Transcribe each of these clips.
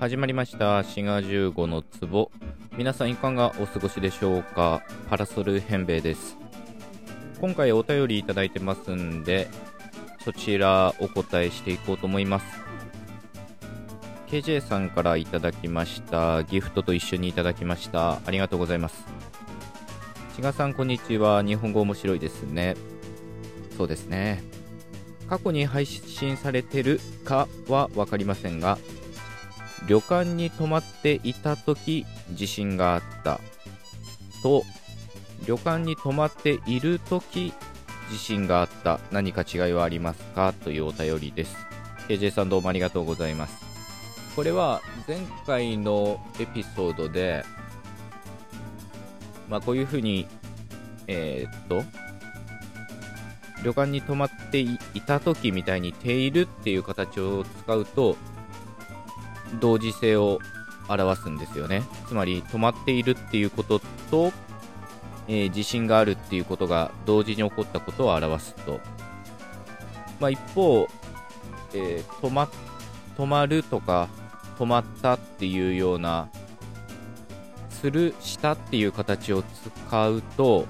始まりました滋賀15の壺。皆さんいかがお過ごしでしょうか。パラソル変兵衛です。今回お便りいただいてますんで、そちらお答えしていこうと思います。 KJ さんからいただきました。ギフトと一緒にいただきました。ありがとうございます。滋賀さんこんにちは。日本語面白いですね。そうですね、過去に配信されてるかは分かりませんが、旅館に泊まっていた時地震があったと、旅館に泊まっている時地震があった、何か違いはありますか、というお便りです。 KJ さんどうもありがとうございます。これは前回のエピソードで、こういうふうに旅館に泊まっていた時みたいにているっていう形を使うと同時性を表すんですよね。つまり泊まっているっていうことと、地震があるっていうことが同時に起こったことを表すと、一方、泊まるとか泊まったっていうようなするしたっていう形を使うと、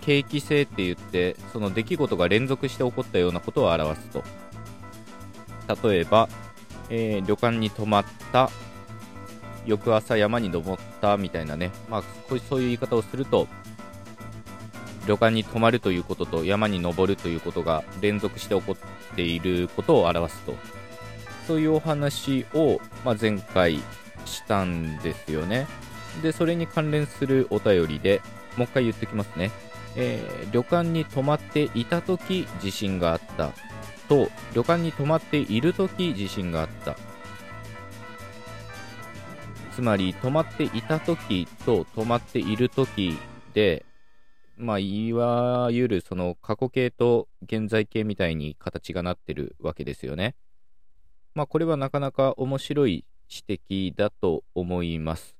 景気性って言って、その出来事が連続して起こったようなことを表すと。例えば、旅館に泊まった、翌朝山に登ったみたいなね、そういう言い方をすると、旅館に泊まるということと山に登るということが連続して起こっていることを表すと、そういうお話を、前回したんですよね。でそれに関連するお便りでもう一回言ってきますね。旅館に泊まっていた時地震があったと、旅館に泊まっている時地震があった、つまり泊まっていた時と泊まっている時で、いわゆるその過去形と現在形みたいに形がなってるわけですよね。これはなかなか面白い指摘だと思います。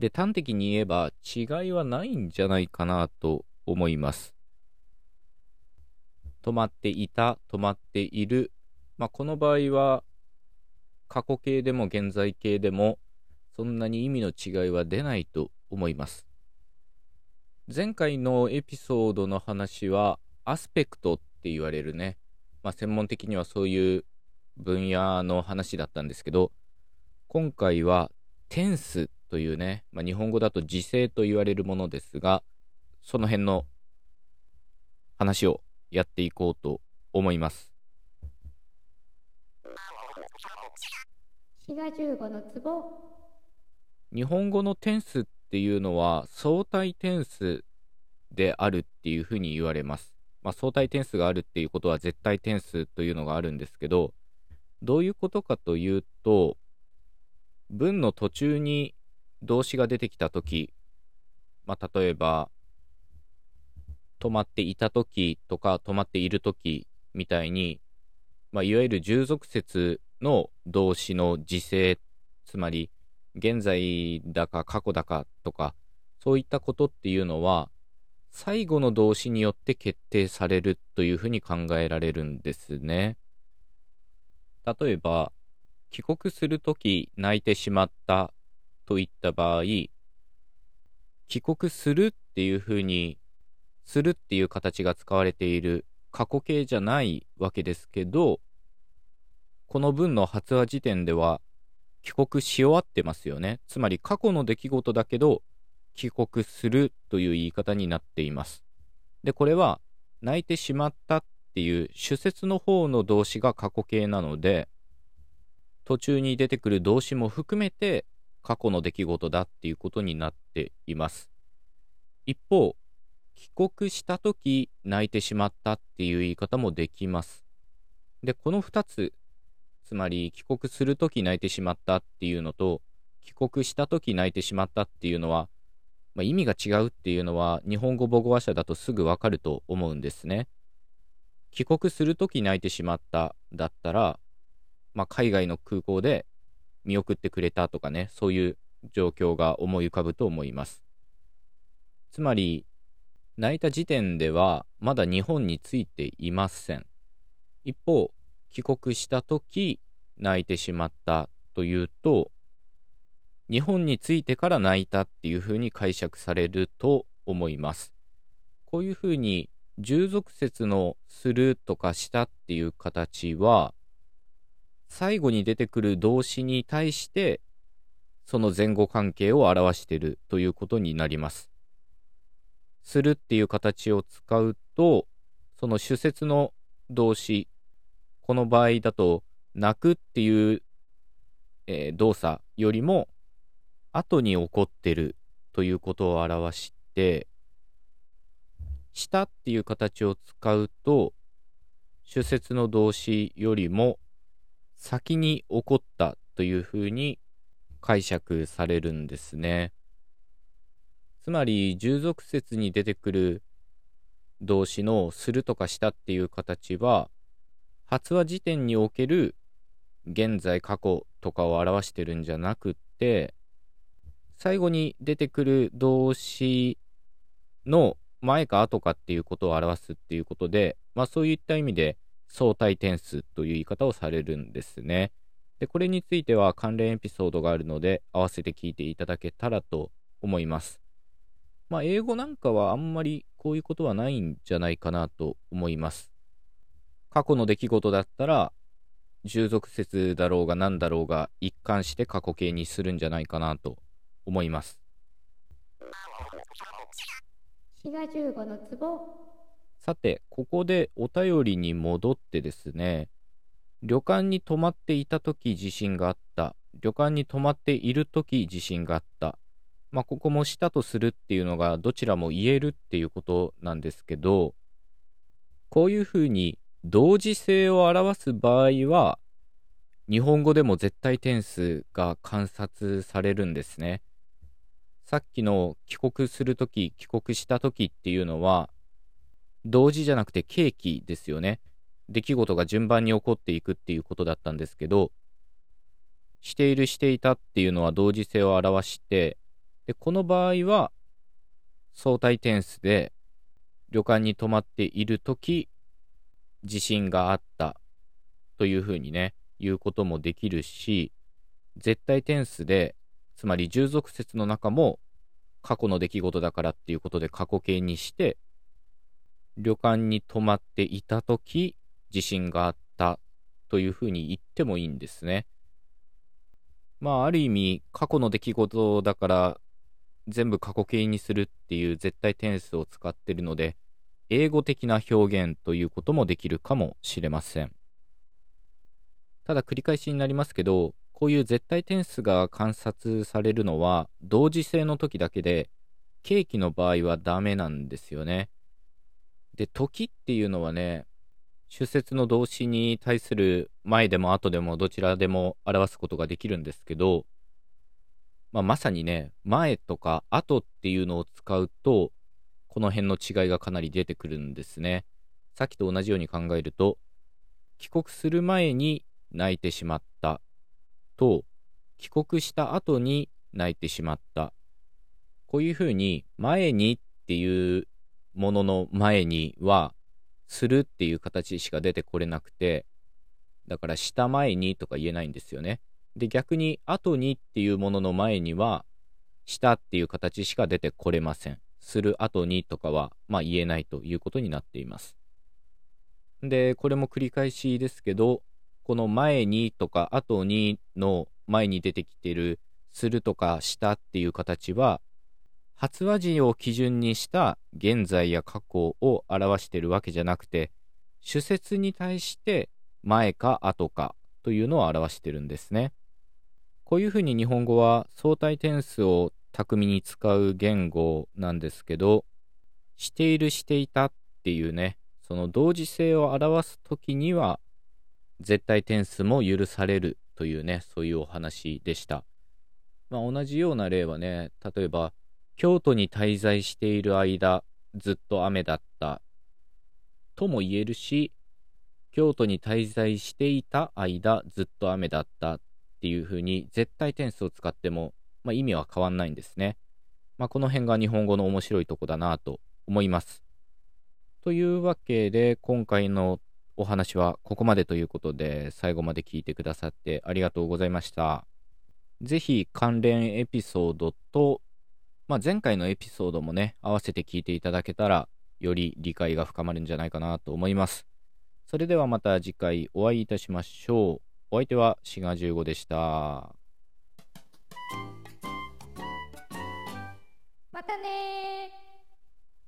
で端的に言えば違いはないんじゃないかなと思います。泊まっていた、泊まっている、この場合は過去形でも現在形でもそんなに意味の違いは出ないと思います。前回のエピソードの話はアスペクトって言われるね、専門的にはそういう分野の話だったんですけど、今回はテンスというね、日本語だと時制と言われるものですが、その辺の話をやっていこうと思います。滋賀15の壺。日本語のテンスっていうのは相対テンスであるっていうふうに言われます。相対テンスがあるっていうことは絶対テンスというのがあるんですけど、どういうことかというと、文の途中に動詞が出てきたとき、例えば泊まっていたときとか泊まっているときみたいに、いわゆる従属説の動詞の時制、つまり現在だか過去だかとかそういったことっていうのは最後の動詞によって決定されるというふうに考えられるんですね。例えば帰国するとき泣いてしまったといった場合、帰国するっていうふうにするっていう形が使われている過去形じゃないわけですけど、この文の発話時点では帰国し終わってますよね。つまり過去の出来事だけど帰国するという言い方になっています。でこれは泣いてしまったっていう主節の方の動詞が過去形なので、途中に出てくる動詞も含めて過去の出来事だっていうことになっています。一方、帰国したとき泣いてしまったっていう言い方もできます。でこの2つ、つまり帰国するとき泣いてしまったっていうのと帰国したとき泣いてしまったっていうのは、意味が違うっていうのは日本語母語話者だとすぐわかると思うんですね。帰国するとき泣いてしまっただったら、海外の空港で見送ってくれたとかね、そういう状況が思い浮かぶと思います。つまり泣いた時点ではまだ日本に着いていません。一方、帰国した時泣いてしまったというと、日本に着いてから泣いたっていうふうに解釈されると思います。こういうふうに従属説のするとかしたっていう形は、最後に出てくる動詞に対してその前後関係を表しているということになります。するっていう形を使うと、その主節の動詞、この場合だと泣くっていう、動作よりも後に起こってるということを表して、したっていう形を使うと、主節の動詞よりも先に起こったというふうに解釈されるんですね。つまり従属説に出てくる動詞のするとかしたっていう形は、発話時点における現在過去とかを表してるんじゃなくって、最後に出てくる動詞の前か後かっていうことを表すっていうことで、そういった意味で相対転数という言い方をされるんですね。で、これについては関連エピソードがあるので、合わせて聞いていただけたらと思います。英語なんかはあんまりこういうことはないんじゃないかなと思います。過去の出来事だったら、従属説だろうが何だろうが一貫して過去形にするんじゃないかなと思います。さて、ここでお便りに戻ってですね、旅館に泊まっていたとき地震があった、旅館に泊まっているとき地震があった、ここもしたとするっていうのがどちらも言えるっていうことなんですけど、こういうふうに同時性を表す場合は、日本語でも絶対転数が観察されるんですね。さっきの帰国するとき、帰国したときっていうのは、同時じゃなくて契機ですよね。出来事が順番に起こっていくっていうことだったんですけど、しているしていたっていうのは同時性を表して、でこの場合は相対転数で、旅館に泊まっているとき地震があったというふうにね、言うこともできるし、絶対転数で、つまり従属説の中も過去の出来事だからっていうことで過去形にして、旅館に泊まっていたとき地震があったというふうに言ってもいいんですね。ある意味過去の出来事だから全部過去形にするっていう絶対転数を使っているので、英語的な表現ということもできるかもしれません。ただ繰り返しになりますけど、こういう絶対転数が観察されるのは同時性の時だけで、契機の場合はダメなんですよね。で、時っていうのはね、主節の動詞に対する前でも後でもどちらでも表すことができるんですけど、まさにね、前とか後っていうのを使うと、この辺の違いがかなり出てくるんですね。さっきと同じように考えると、帰国する前に泣いてしまったと、帰国した後に泣いてしまった。こういうふうに、前にっていうものの前にはするっていう形しか出てこれなくて、だからした前にとか言えないんですよね。で、逆に後にっていうものの前にはしたっていう形しか出てこれません。する後にとかは言えないということになっています。で、これも繰り返しですけど、この前にとか後にの前に出てきているするとかしたっていう形は、発話時を基準にした現在や過去を表しているわけじゃなくて、主節に対して前か後かというのを表しているんですね。こういうふうに日本語は相対転数を巧みに使う言語なんですけど、しているしていたっていうね、その同時性を表すときには絶対転数も許されるというね、そういうお話でした。同じような例はね、例えば京都に滞在している間、ずっと雨だったとも言えるし、京都に滞在していた間、ずっと雨だったっていうふうに絶対転数を使っても、意味は変わんないんですね。この辺が日本語の面白いとこだなと思います。というわけで、今回のお話はここまでということで、最後まで聞いてくださってありがとうございました。ぜひ関連エピソードと、前回のエピソードもね、合わせて聞いていただけたら、より理解が深まるんじゃないかなと思います。それではまた次回お会いいたしましょう。お相手は志賀15でした。またねー。